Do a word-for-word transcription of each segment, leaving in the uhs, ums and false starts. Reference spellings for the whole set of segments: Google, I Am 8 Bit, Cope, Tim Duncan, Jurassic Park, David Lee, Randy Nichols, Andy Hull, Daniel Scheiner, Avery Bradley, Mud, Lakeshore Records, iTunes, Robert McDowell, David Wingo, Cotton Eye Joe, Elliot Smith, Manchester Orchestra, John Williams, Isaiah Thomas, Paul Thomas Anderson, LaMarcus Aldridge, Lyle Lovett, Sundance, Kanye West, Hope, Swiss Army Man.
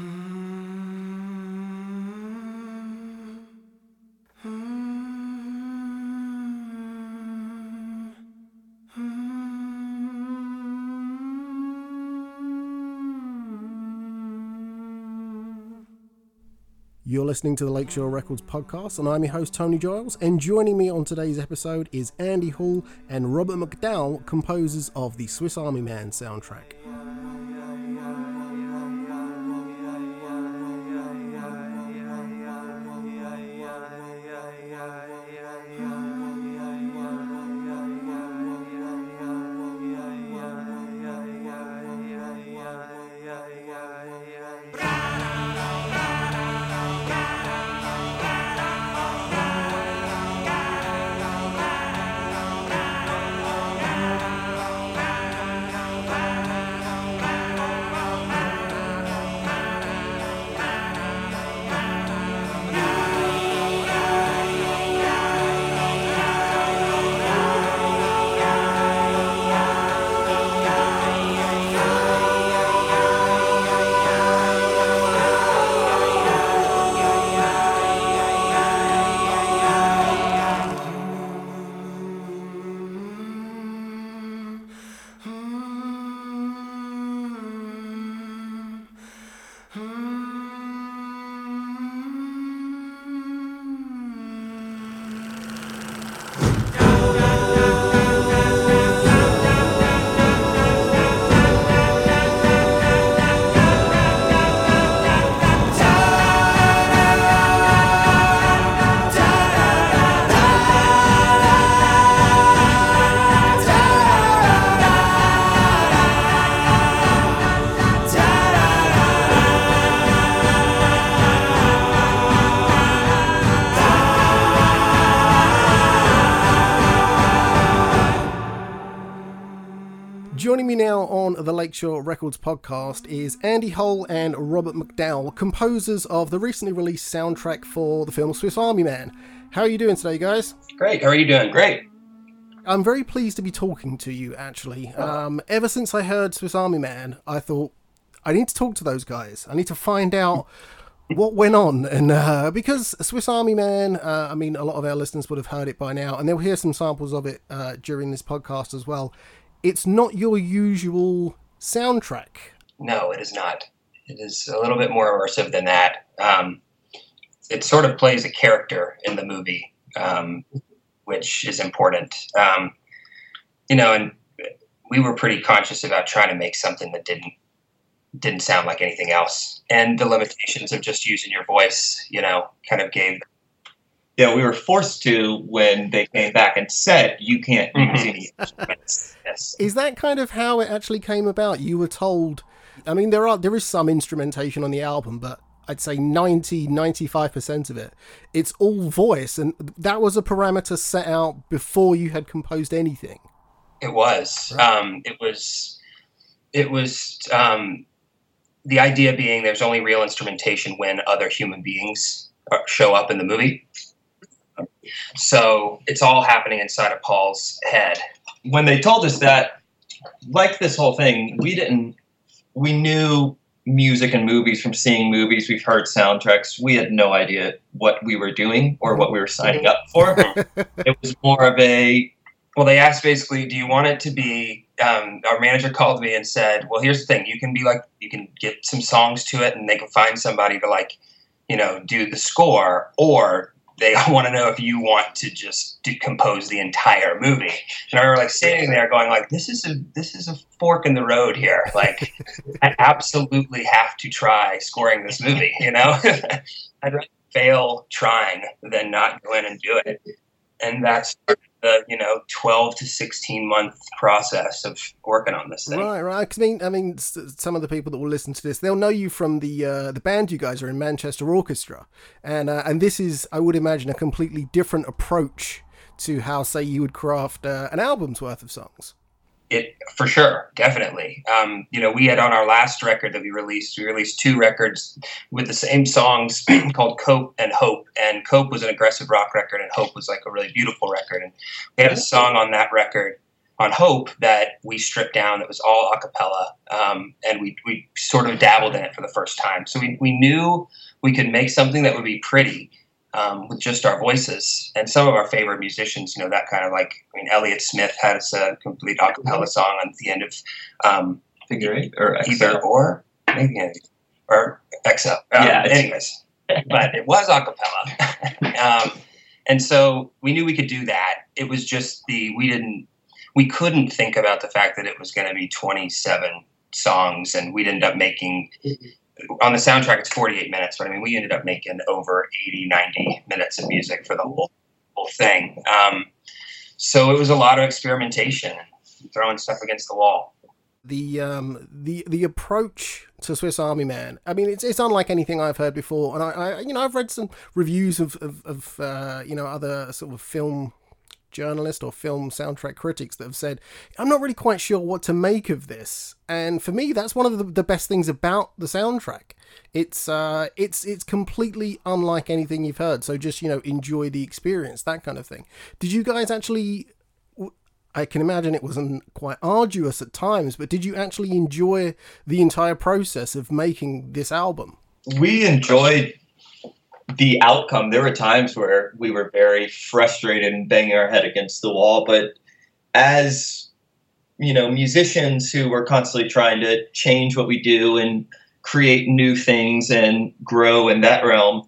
You're listening to the Lakeshore Records podcast, and I'm your host, Tony Giles, and joining me on today's episode is Andy Hull and Robert McDowell, composers of the Swiss Army Man soundtrack. Joining me now on the Lakeshore Records podcast is Andy Hull and Robert McDowell, composers of the recently released soundtrack for the film Swiss Army Man. How are you doing today, guys? Great. How are you doing? Great. I'm very pleased to be talking to you, actually. Um, ever since I heard Swiss Army Man, I thought, I need to talk to those guys. I need to find out what went on. And uh, because Swiss Army Man, uh, I mean, a lot of our listeners would have heard it by now, and they'll hear some samples of it uh, during this podcast as well. It's not your usual soundtrack. No, it is not. It is a little bit more immersive than that. Um, it sort of plays a character in the movie, um, which is important. Um, you know, and we were pretty conscious about trying to make something that didn't didn't sound like anything else. And the limitations of just using your voice, you know, kind of gave... Yeah, we were forced to when they came back and said, you can't use any instruments. Yes. Is that kind of how it actually came about? You were told, I mean, there are there is some instrumentation on the album, but I'd say ninety, ninety-five percent of it, it's all voice. And that was a parameter set out before you had composed anything. It was. Right. Um, it was, it was um, the idea being there's only real instrumentation when other human beings are, show up in the movie. So it's all happening inside of Paul's head. When they told us that, like this whole thing, we didn't, we knew music and movies from seeing movies. We've heard soundtracks. We had no idea what we were doing or what we were signing up for. It was more of a, well, they asked basically, do you want it to be, um, our manager called me and said, well, here's the thing. You can be like, you can get some songs to it and they can find somebody to like, you know, do the score, or they want to know if you want to just do, compose the entire movie. And I remember like sitting there going like, this is a, this is a fork in the road here. Like I absolutely have to try scoring this movie, you know, I'd rather fail trying than not go in and do it. And that's the, you know, twelve to sixteen month process of working on this thing. Right, right. Cause I mean, I mean, some of the people that will listen to this, they'll know you from the uh, the band you guys are in, Manchester Orchestra, and uh, and this is, I would imagine, a completely different approach to how, say, you would craft uh, an album's worth of songs. It for sure, definitely. Um, you know, we had on our last record that we released, we released two records with the same songs called Cope and Hope. And Cope was an aggressive rock record and Hope was like a really beautiful record. And we had a song on that record on Hope that we stripped down, that was all a cappella, um, and we we sort of dabbled in it for the first time. So we, we knew we could make something that would be pretty um, with just our voices. And some of our favorite musicians, you know, that kind of like, I mean, Elliot Smith had us a complete a cappella song on the end of um, Figure Eight, or X L. Either or, maybe, or X L. Um, yeah, anyways, but it was a cappella. um, and so we knew we could do that. It was just the, we didn't, we couldn't think about the fact that it was going to be twenty-seven songs, and we'd end up making, on the soundtrack it's forty-eight minutes, but I mean, we ended up making over eighty, ninety minutes of music for the whole, whole thing. Um, so it was a lot of experimentation, throwing stuff against the wall. The um the the approach to Swiss Army Man, I mean, it's it's unlike anything I've heard before, and I, I you know, I've read some reviews of of, of uh, you know, other sort of film journalists or film soundtrack critics that have said, I'm not really quite sure what to make of this. And for me, that's one of the, the best things about the soundtrack. It's uh, it's it's completely unlike anything you've heard. So just, you know, enjoy the experience, that kind of thing. Did you guys actually, I can imagine it wasn't quite arduous at times, but did you actually enjoy the entire process of making this album? We enjoyed the outcome. There were times where we were very frustrated and banging our head against the wall, but as, you know, musicians who were constantly trying to change what we do and create new things and grow in that realm,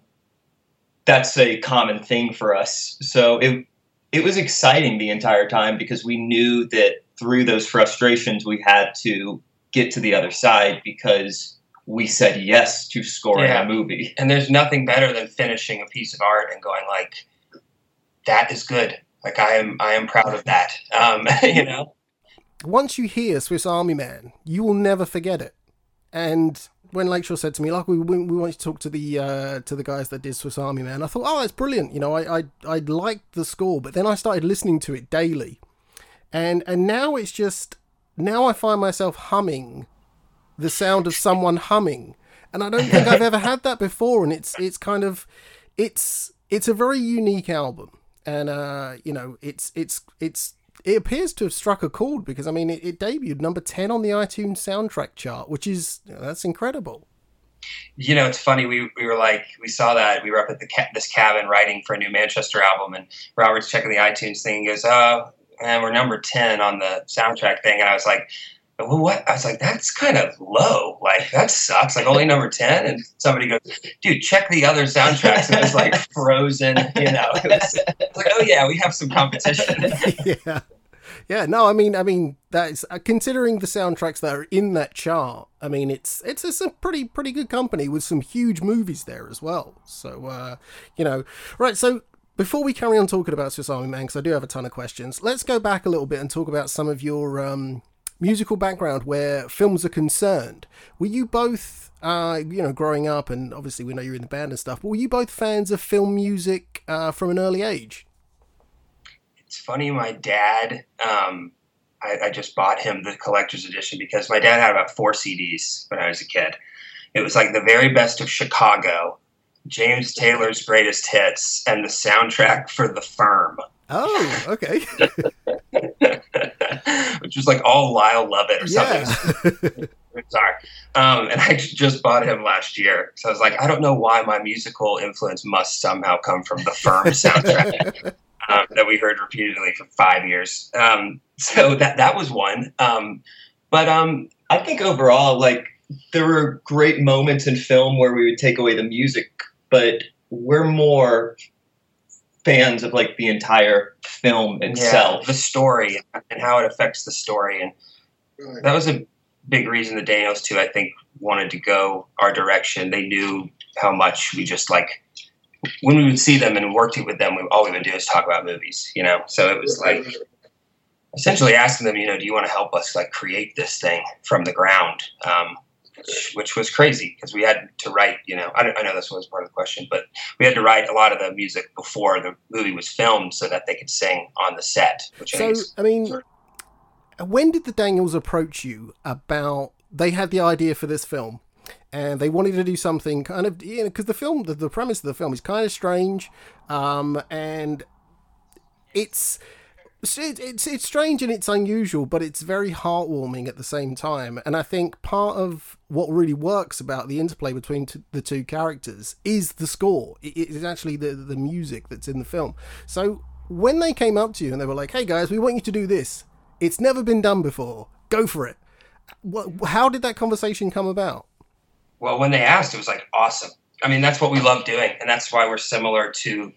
that's a common thing for us. So it it was exciting the entire time, because we knew that through those frustrations we had to get to the other side, because we said yes to scoring yeah. a movie. And there's nothing better than finishing a piece of art and going like, that is good. Like, I am, I am proud of that. Um, you know, once you hear Swiss Army Man, you will never forget it. And when Lakeshore said to me, like, we we, we want to talk to the uh, to the guys that did Swiss Army Man, I thought, oh, that's brilliant. You know, I I I liked the score, but then I started listening to it daily, and and now it's just now I find myself humming the sound of someone humming, and I don't think I've ever had that before. And it's it's kind of it's it's a very unique album, and uh, you know, it's it's it's. It appears to have struck a chord, because, I mean, it, it debuted number ten on the iTunes soundtrack chart, which is, you know, that's incredible. You know, it's funny. We we were like, we saw that. We were up at the ca- this cabin writing for a new Manchester album, and Robert's checking the iTunes thing and goes, oh, man, we're number ten on the soundtrack thing. And I was like, well, what? I was like, that's kind of low. Like, that sucks. Like, only number ten? And somebody goes, dude, check the other soundtracks. And it was like frozen, you know. It was, it was like, oh, yeah, we have some competition. yeah. Yeah, no, I mean, I mean, that is, uh, considering the soundtracks that are in that chart, I mean, it's it's a some pretty, pretty good company with some huge movies there as well. So, uh, you know, right, so before we carry on talking about Swiss Army Man, because I do have a ton of questions, let's go back a little bit and talk about some of your um. musical background where films are concerned. Were you both, uh, you know, growing up, and obviously we know you're in the band and stuff, but were you both fans of film music uh, from an early age? It's funny, my dad, um, I, I just bought him the collector's edition, because my dad had about four C Ds when I was a kid. It was like the very best of Chicago, James Taylor's greatest hits, and the soundtrack for The Firm. Oh, okay. Which was like all Lyle Lovett or yeah. something. Sorry. Um, and I just bought him last year. So I was like, I don't know why my musical influence must somehow come from The Firm soundtrack um, that we heard repeatedly for five years. Um, so that that was one. Um, but um, I think overall, like, there were great moments in film where we would take away the music, but we're more fans of like the entire film itself, yeah, the story and how it affects the story. And that was a big reason the Daniels too, I think, wanted to go our direction. They knew how much we just like, when we would see them and worked with them, we, all we would do is talk about movies, you know? So it was like essentially asking them, you know, do you want to help us like create this thing from the ground? Um, which was crazy because we had to write, you know, I, I know this was part of the question, but we had to write a lot of the music before the movie was filmed so that they could sing on the set. Which so, I mean, sort of... when did the Daniels approach you about, they had the idea for this film and they wanted to do something kind of, you know, because the film, the, the premise of the film is kind of strange. Um, and it's, It, it's it's strange and it's unusual, but it's very heartwarming at the same time. And I think part of what really works about the interplay between t- the two characters is the score. It, it's actually the, the music that's in the film. So when they came up to you and they were like, hey guys, we want you to do this. It's never been done before. Go for it. What, how did that conversation come about? Well, when they asked, it was like, awesome. I mean, that's what we love doing. And that's why we're similar to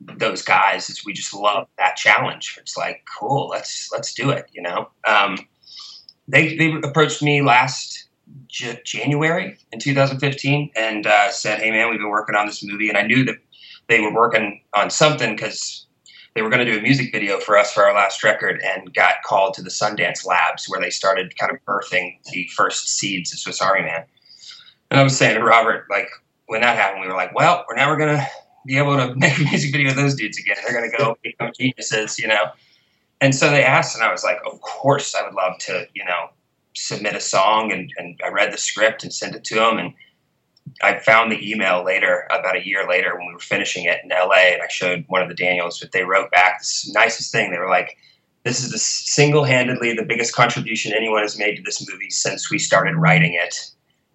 those guys, is we just love that challenge. It's like, cool, let's let's do it, you know. Um, they they approached me last J- January in two thousand fifteen and uh, said, hey, man, we've been working on this movie. And I knew that they were working on something because they were going to do a music video for us for our last record, and got called to the Sundance Labs where they started kind of birthing the first seeds of Swiss Army Man. And I was saying to Robert, like, when that happened, we were like, well, we're never going to be able to make a music video of those dudes again. They're going to go become geniuses, you know? And so they asked, and I was like, of course I would love to, you know, submit a song. And, and I read the script and sent it to them. And I found the email later, about a year later, when we were finishing it in L A, and I showed one of the Daniels, but they wrote back this nicest thing. They were like, this is the single-handedly the biggest contribution anyone has made to this movie since we started writing it.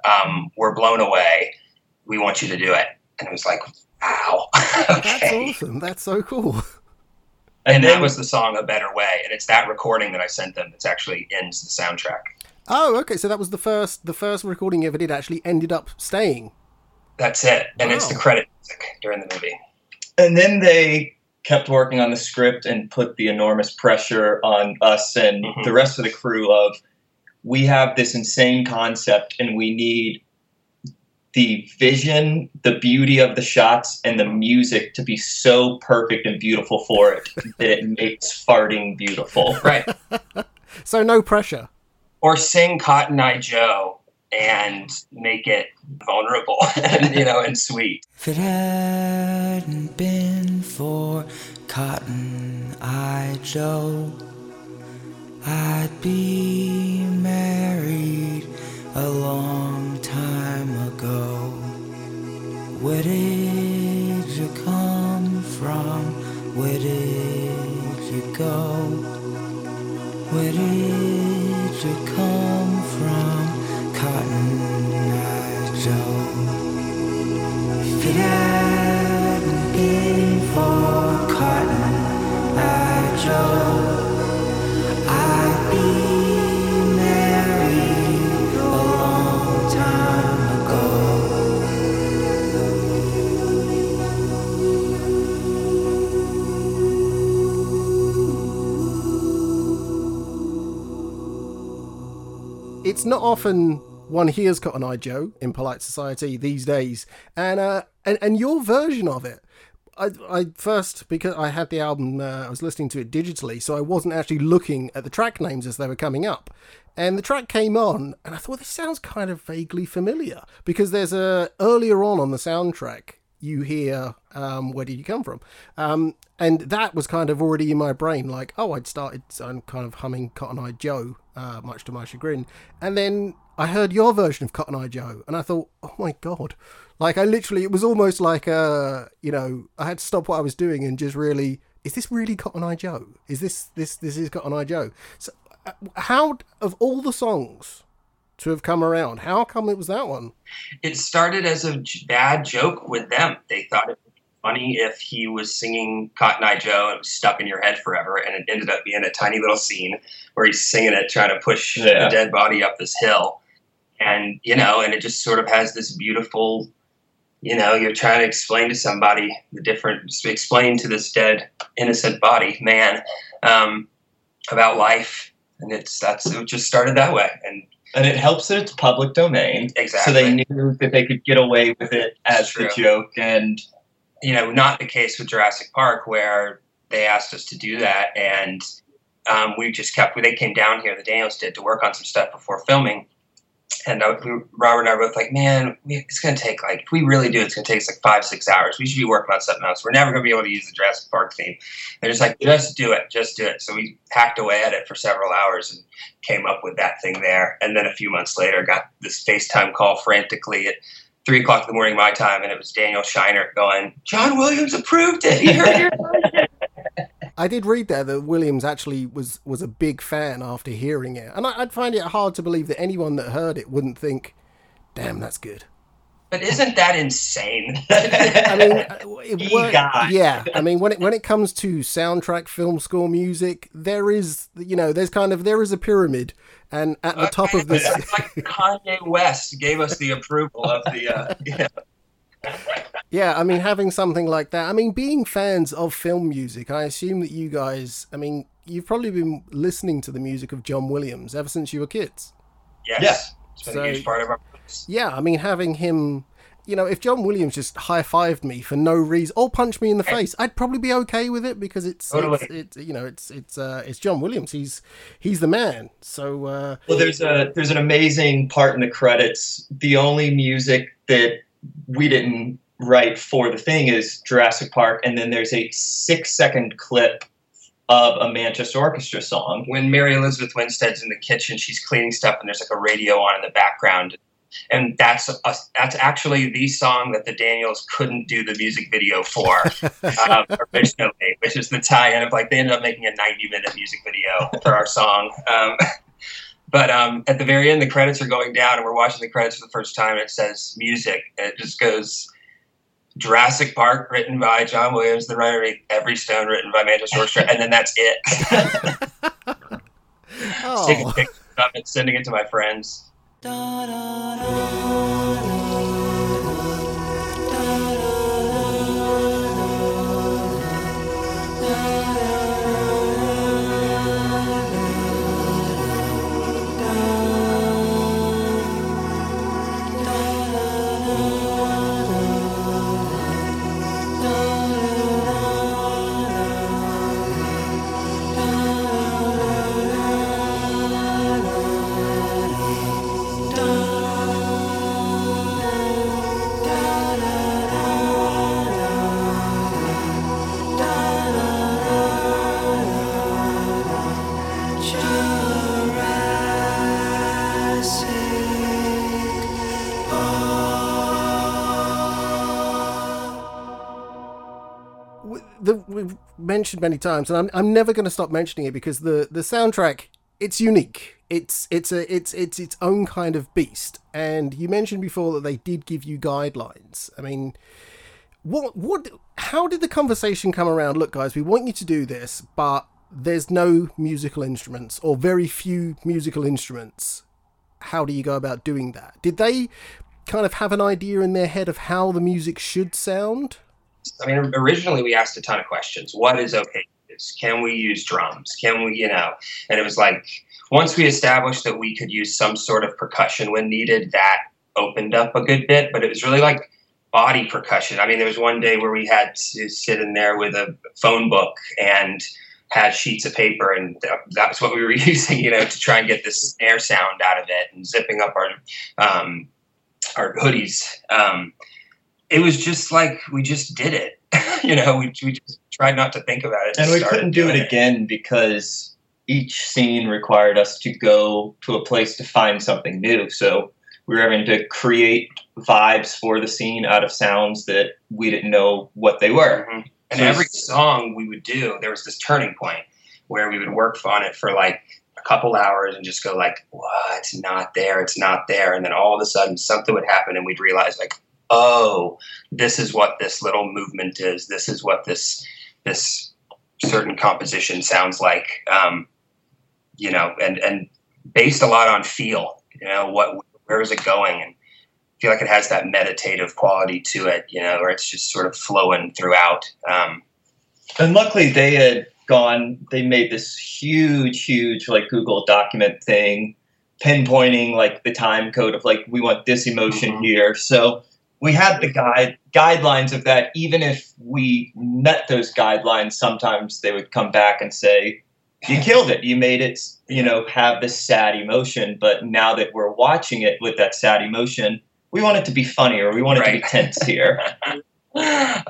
Um, we're blown away. We want you to do it. And it was like, wow. Okay. That's awesome. That's so cool. And that was the song A Better Way. And it's that recording that I sent them that's actually ends the soundtrack. Oh, okay. So that was the first the first recording you ever did actually ended up staying. That's it. And wow. It's the credit music during the movie. And then they kept working on the script and put the enormous pressure on us and mm-hmm. the rest of the crew of, we have this insane concept and we need the vision, the beauty of the shots, and the music to be so perfect and beautiful for it that it makes farting beautiful. Right. So no pressure. Or sing Cotton Eye Joe and make it vulnerable and, you know, and sweet. If it hadn't been for Cotton Eye Joe, I'd be married a long time ago. Where did you come from? Where did you go? Where did you come from? Cotton Eye Joe. If it hadn't been for Cotton Eye Joe, I'd be It's not often one hears Cotton Eye Joe in polite society these days, and uh, and, and your version of it, I, I first, because I had the album, uh, I was listening to it digitally, so I wasn't actually looking at the track names as they were coming up, and the track came on, and I thought, this sounds kind of vaguely familiar, because there's a, earlier on on the soundtrack, you hear, um, Where Did You Come From? Um, and that was kind of already in my brain, like, oh, I'd started, I'm kind of humming Cotton Eye Joe, uh, much to my chagrin. And then I heard your version of Cotton Eye Joe, and I thought, oh my God. Like, I literally, it was almost like, uh, you know, I had to stop what I was doing and just really, is this really Cotton Eye Joe? Is this, this, this is Cotton Eye Joe? So uh, how, of all the songs to have come around, how come it was that one? It started as a bad joke with them. They thought it would be funny if he was singing Cotton Eye Joe and it was stuck in your head forever, and it ended up being a tiny little scene where he's singing it, trying to push yeah. a dead body up this hill. And, you know, and it just sort of has this beautiful, you know, you're trying to explain to somebody the difference, explain to this dead, innocent body, man, um, about life. And it's, that's, it just started that way. And, And it helps that it's public domain. Exactly. So they knew that they could get away with it as a joke. And, you know, not the case with Jurassic Park, where they asked us to do that. And um, we just kept, they came down here, the Daniels did, to work on some stuff before filming. And I, we, Robert and I were both like, man, we, it's going to take like, if we really do, it's going to take us like five, six hours. We should be working on something else. We're never going to be able to use the Jurassic Park theme. They're just like, just do it, just do it. So we hacked away at it for several hours and came up with that thing there. And then a few months later, got this FaceTime call frantically at three o'clock in the morning, my time. And it was Daniel Scheiner going, John Williams approved it. He heard your version. I did read there that Williams actually was, was a big fan after hearing it. And I, I'd find it hard to believe that anyone that heard it wouldn't think, damn, that's good. But isn't that insane? I mean, it worked, yeah. I mean, when it when it comes to soundtrack, film score, music, there is, you know, there's kind of there is a pyramid, and at the top of this, it's like Kanye West gave us the approval of the. Uh, yeah. Yeah, I mean, having something like that. I mean, being fans of film music, I assume that you guys, I mean, you've probably been listening to the music of John Williams ever since you were kids. Yes, yes. It's been so, a huge part of our. Yeah, I mean, having him, you know, if John Williams just high-fived me for no reason or punched me in the face, I'd probably be okay with it because it's, totally. it's, it's you know, it's it's uh, it's John Williams. He's he's the man. So uh, well, there's a there's an amazing part in the credits. The only music that we didn't write for the thing is Jurassic Park, and then there's a six-second clip of a Manchester Orchestra song. When Mary Elizabeth Winstead's in the kitchen, she's cleaning stuff, and there's like a radio on in the background. And that's a, that's actually the song that the Daniels couldn't do the music video for um, originally, which is the tie-in of like they ended up making a ninety-minute music video for our song. Um, but um, at the very end, the credits are going down, and we're watching the credits for the first time. And it says music, and it just goes Jurassic Park, written by John Williams, the writer of Every Stone, written by Manchester Orchestra, and then that's it. Oh. Taking pictures of it, sending it to my friends. Da, da, da, da, da. We've mentioned many times, and I'm I'm never going to stop mentioning it because the, the soundtrack, it's unique. It's it's a it's it's its own kind of beast. And you mentioned before that they did give you guidelines. I mean, what what? How did the conversation come around? Look, guys, we want you to do this, but there's no musical instruments or very few musical instruments. How do you go about doing that? Did they kind of have an idea in their head of how the music should sound? I mean, originally we asked a ton of questions. What is okay to use? Can we use drums? Can we, you know? And it was like, once we established that we could use some sort of percussion when needed, that opened up a good bit. But it was really like body percussion. I mean, there was one day where we had to sit in there with a phone book and had sheets of paper, and that's what we were using, you know, to try and get this snare sound out of it and zipping up our um, our hoodies. Um It was just like, we just did it. you know, we we just tried not to think about it. And we couldn't do it, it again because each scene required us to go to a place to find something new. So we were having to create vibes for the scene out of sounds that we didn't know what they were. Mm-hmm. And so every song we would do, there was this turning point where we would work on it for like a couple hours and just go like, "What? It's not there. It's not there." And then all of a sudden something would happen and we'd realize like, oh, this is what this little movement is. This is what this this certain composition sounds like, um, you know, and, and based a lot on feel, you know, what where is it going? And I feel like it has that meditative quality to it, you know, where it's just sort of flowing throughout. Um, and luckily they had gone, they made this huge, huge like Google document thing, pinpointing like the time code of like, we want this emotion mm-hmm. here. So we had the guide guidelines of that. Even if we met those guidelines, sometimes they would come back and say, "You killed it. You made it, you know, have this sad emotion." But now that we're watching it with that sad emotion, we want it to be funny or we want it right. to be tense here.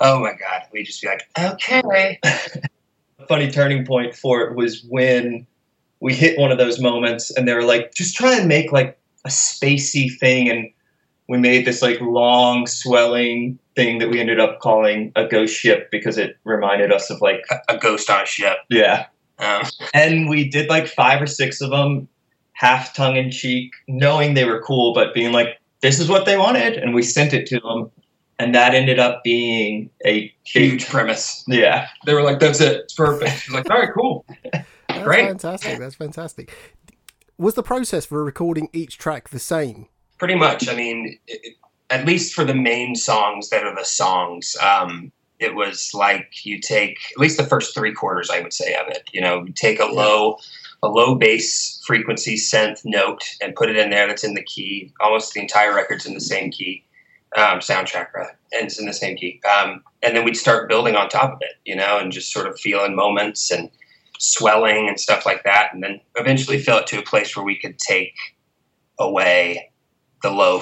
Oh my God. We just be like, okay. A funny turning point for it was when we hit one of those moments and they were like, just try and make like a spacey thing. And we made this like long swelling thing that we ended up calling a ghost ship because it reminded us of like a ghost on a ship. Yeah. Um. And we did like five or six of them, half tongue in cheek, knowing they were cool, but being like, this is what they wanted. And we sent it to them. And that ended up being a huge premise. Yeah. They were like, that's it. It's perfect. Like, all right, cool. That's great. Fantastic. That's fantastic. Was the process for recording each track the same? Pretty much. I mean, it, at least for the main songs that are the songs, um, it was like you take at least the first three quarters, I would say, of it. You know, you take a low, a low bass frequency synth note and put it in there. That's in the key. Almost the entire record's in the same key. Um, soundtrack, rather, and it's in the same key. Um, and then we'd start building on top of it, you know, and just sort of feeling moments and swelling and stuff like that. And then eventually fill it to a place where we could take away the low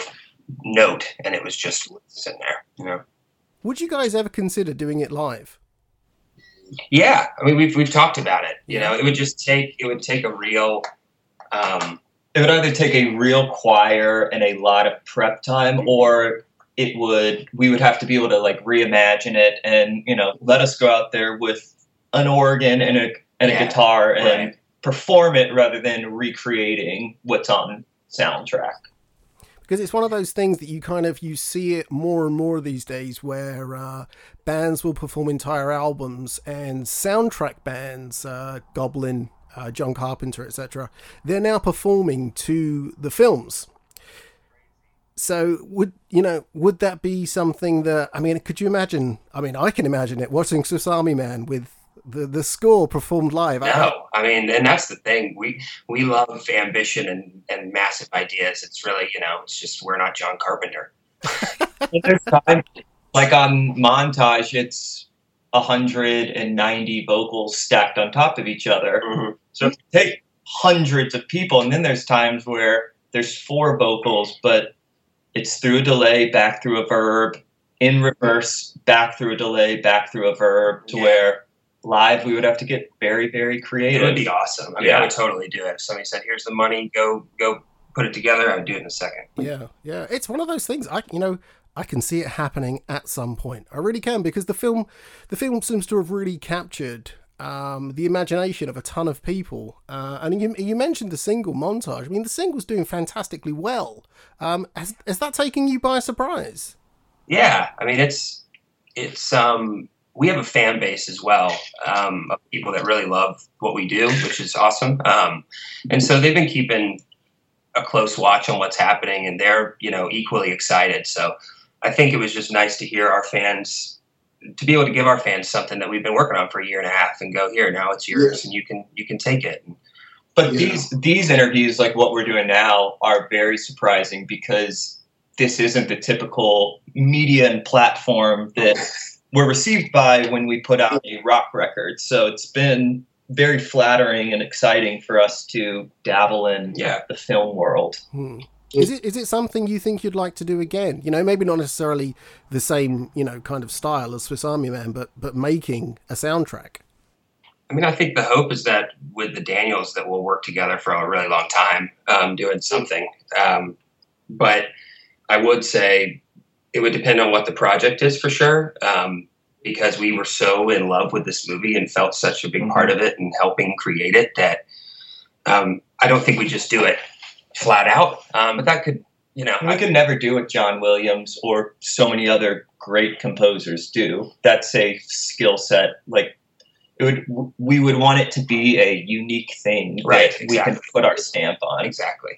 note and it was just sitting there, you know. Would you guys ever consider doing it live? Yeah. I mean, we've, we've talked about it, you know, it would just take, it would take a real, um, it would either take a real choir and a lot of prep time or it would, we would have to be able to like reimagine it and, you know, let us go out there with an organ and a, and yeah, a guitar and right. perform it rather than recreating what's on soundtrack. Because it's one of those things that you kind of, you see it more and more these days where uh, bands will perform entire albums and soundtrack bands, uh, Goblin, uh, John Carpenter, et cetera, they're now performing to the films. So would, you know, would that be something that, I mean, could you imagine? I mean, I can imagine it, watching Swiss Army Man with the, the score performed live. No, I mean, and that's the thing. We we love ambition and, and massive ideas. It's really, you know, it's just, we're not John Carpenter. There's time, like on Montage, it's one hundred ninety vocals stacked on top of each other. Mm-hmm. So if you take hundreds of people, and then there's times where there's four vocals, but it's through a delay, back through a verb, in reverse, back through a delay, back through a verb, to yeah. where live we would have to get very, very creative. It would be awesome. I mean, yeah. I would totally do it. If somebody said, here's the money, go go put it together, I would do it in a second. Yeah, yeah. It's one of those things, I you know, I can see it happening at some point. I really can, because the film the film seems to have really captured um, the imagination of a ton of people. Uh, and you, you mentioned the single Montage. I mean, the single's doing fantastically well. Um, has, has that taken you by surprise? Yeah, I mean, it's it's um, we have a fan base as well um, of people that really love what we do, which is awesome. Um, and so they've been keeping a close watch on what's happening, and they're, you know, equally excited. So I think it was just nice to hear our fans, to be able to give our fans something that we've been working on for a year and a half and go, here, now it's yours, yeah. and you can you can take it. But yeah. these these interviews, like what we're doing now, are very surprising because this isn't the typical media and platform that we're received by when we put out a rock record. So it's been very flattering and exciting for us to dabble in yeah. the film world. Hmm. Is it is it something you think you'd like to do again? You know, maybe not necessarily the same, you know, kind of style as Swiss Army Man, but but making a soundtrack. I mean, I think the hope is that with the Daniels that we'll work together for a really long time um, doing something. Um, but I would say it would depend on what the project is for sure, um, because we were so in love with this movie and felt such a big part of it and helping create it that um, I don't think we just do it flat out, um, but that could, you know, we could never do what John Williams or so many other great composers do. That's a skill set. Like it would, we would want it to be a unique thing, right? That exactly. we can put our stamp on. Exactly.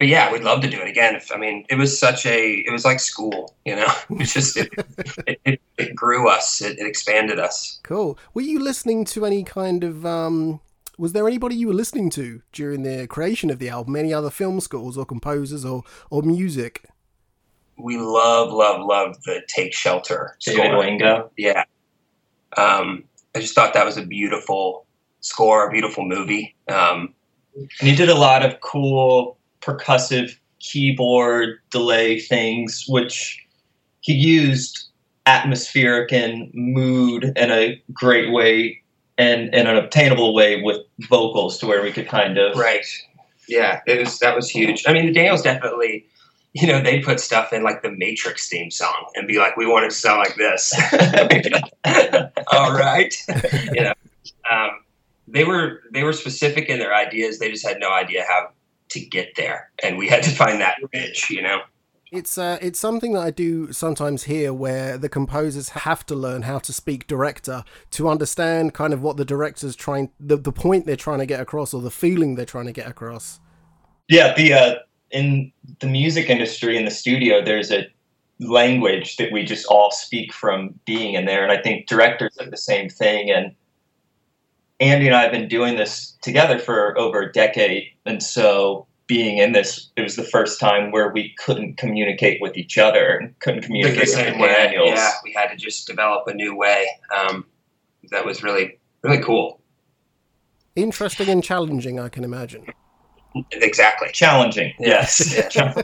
But yeah, we'd love to do it again. If, I mean, it was such a, it was like school, you know, it just, it, it, it, it grew us, it, it expanded us. Cool. Were you listening to any kind of, um, was there anybody you were listening to during the creation of the album? Any other film scores or composers or, or music? We love, love, love the Take Shelter score. David Wingo. Yeah. Um, I just thought that was a beautiful score, a beautiful movie. Um, and you did a lot of cool percussive keyboard delay things, which he used atmospheric and mood in a great way and in an obtainable way with vocals to where we could kind of... Right. Yeah, it was, that was huge. I mean, the Daniels definitely you know, they put stuff in like the Matrix theme song and be like, we want it to sound like this. All right. You know, um, they were, they were specific in their ideas. They just had no idea how to get there. And we had to find that bridge, you know? It's uh, it's something that I do sometimes hear where the composers have to learn how to speak director to understand kind of what the director's trying, the, the point they're trying to get across or the feeling they're trying to get across. Yeah, the uh, in the music industry, in the studio, there's a language that we just all speak from being in there. And I think directors are the same thing. And Andy and I have been doing this together for over a decade. And so being in this, it was the first time where we couldn't communicate with each other and couldn't communicate with the Daniels. Yeah, we had to just develop a new way. Um, that was really, really cool. Interesting and challenging, I can imagine. Exactly. Challenging. Yes. Yeah.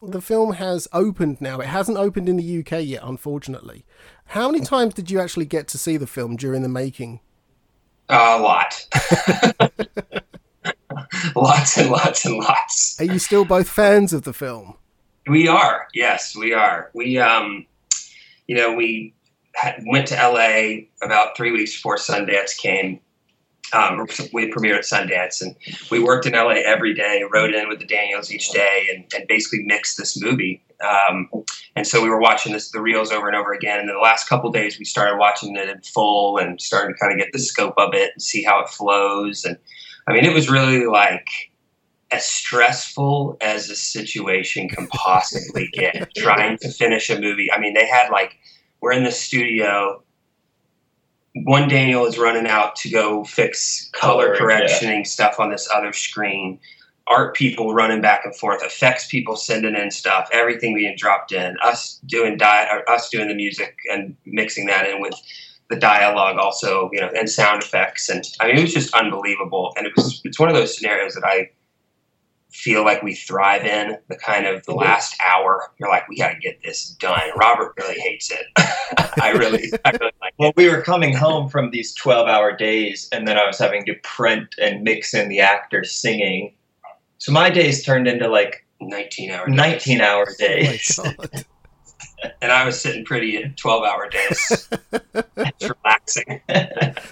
The film has opened now. It hasn't opened in the U K yet, unfortunately. How many times did you actually get to see the film during the making? Uh, a lot. Lots and lots and lots. Are you still both fans of the film? We are. Yes, we are. We, um, you know, we had, went to L A about three weeks before Sundance came. Um, we premiered at Sundance, and we worked in L A every day, rode in with the Daniels each day, and, and basically mixed this movie. Um, and so we were watching this, the reels over and over again. And then the last couple of days, we started watching it in full and started to kind of get the scope of it and see how it flows. And I mean, it was really like as stressful as a situation can possibly get trying to finish a movie. I mean, they had like, we're in the studio. One Daniel is running out to go fix color correctioning yeah. stuff on this other screen. Art people running back and forth, effects people sending in stuff, everything being dropped in, us doing di- or us doing the music and mixing that in with the dialogue also, you know, and sound effects. And I mean, it was just unbelievable. And it was, it's one of those scenarios that I feel like we thrive in, the kind of the last hour. You're like, we got to get this done. Robert really hates it. I really, I really like it. Well, we were coming home from these twelve hour days, and then I was having to print and mix in the actors singing. So my days turned into like nineteen hour days. Oh my God. And I was sitting pretty at twelve hour days. It's relaxing.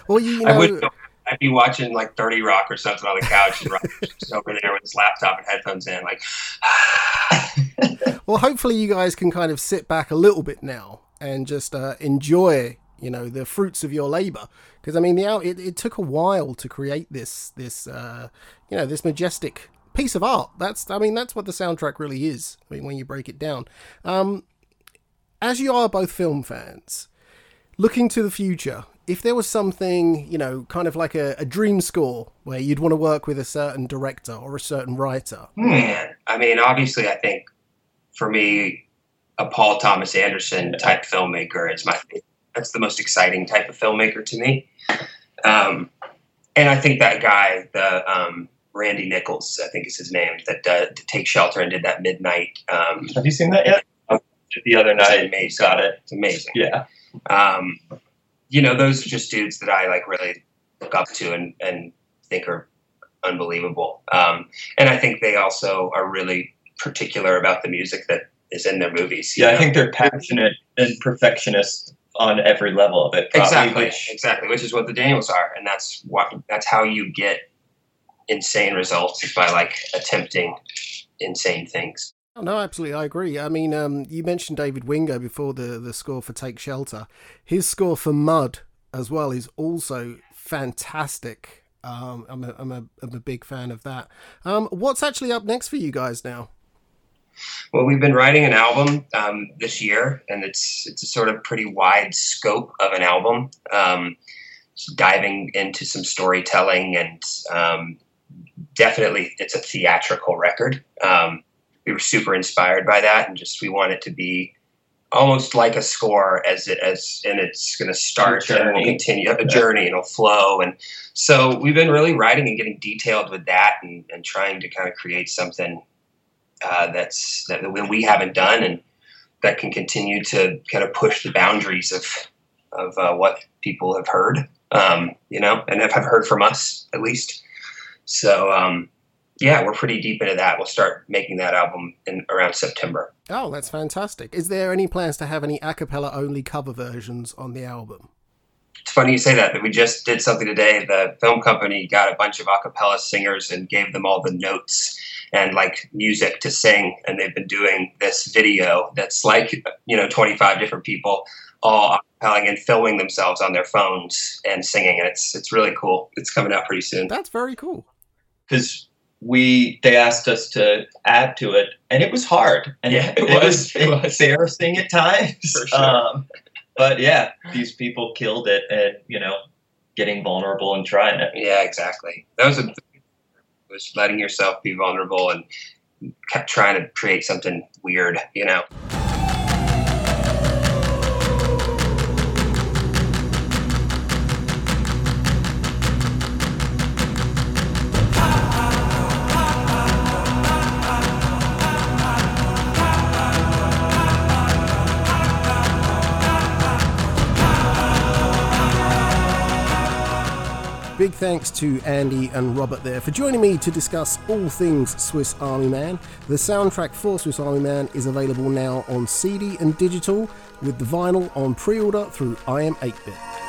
Well, you know, I would, I'd be watching like thirty Rock or something on the couch, and Robert's just over there with his laptop and headphones in, like. Well, hopefully you guys can kind of sit back a little bit now and just uh, enjoy, you know, the fruits of your labor. Because I mean, the it, it took a while to create this this uh, you know, this majestic piece of art. That's I mean, that's what the soundtrack really is. I mean, when you break it down. Um, As you are both film fans, looking to the future, if there was something, you know, kind of like a, a dream score where you'd want to work with a certain director or a certain writer. Man, I mean, obviously, I think for me, a Paul Thomas Anderson type filmmaker is my favorite. That's the most exciting type of filmmaker to me. Um, and I think that guy, the um, Randy Nichols, I think is his name, that uh, Take Shelter and did that Midnight. Um, Have you seen that yet? The other night, it's got it. It's amazing. Yeah. Um, you know, those are just dudes that I like really look up to and, and think are unbelievable. Um, and I think they also are really particular about the music that is in their movies. Yeah, know? I think they're passionate and perfectionist on every level of it. Probably. Exactly. Which, exactly. Which is what the Daniels are, and that's what that's how you get insane results, is by like attempting insane things. No, absolutely. I agree. I mean, um, you mentioned David Wingo before, the, the score for Take Shelter. His score for Mud as well is also fantastic. Um, I'm a, I'm a, I'm a big fan of that. Um, what's actually up next for you guys now? Well, we've been writing an album um, this year, and it's it's a sort of pretty wide scope of an album, um, diving into some storytelling, and um, definitely it's a theatrical record. Um We were super inspired by that, and just we want it to be almost like a score, as it as and it's going to start and we'll continue a journey and it'll flow. And so we've been really writing and getting detailed with that, and, and trying to kind of create something uh, that's that we haven't done, and that can continue to kind of push the boundaries of of uh, what people have heard, um, you know, and have heard from us at least. So. Um, yeah, we're pretty deep into that. We'll start making that album in around September. Oh, that's fantastic. Is there any plans to have any a cappella only cover versions on the album? It's funny you say that, that we just did something today. The film company got a bunch of a cappella singers and gave them all the notes and like music to sing. And they've been doing this video that's like, you know, twenty-five different people all a cappelling and filming themselves on their phones and singing. And it's, it's really cool. It's coming out pretty soon. That's very cool. Because we, they asked us to add to it and it was hard. And yeah, it, it was, it was embarrassing at times. For sure. Um, But yeah, these people killed it at, you know, getting vulnerable and trying it. Yeah, exactly. That was, a, was letting yourself be vulnerable and kept trying to create something weird, you know. Big thanks to Andy and Robert there for joining me to discuss all things Swiss Army Man. The soundtrack for Swiss Army Man is available now on C D and digital, with the vinyl on pre-order through I Am eight bit.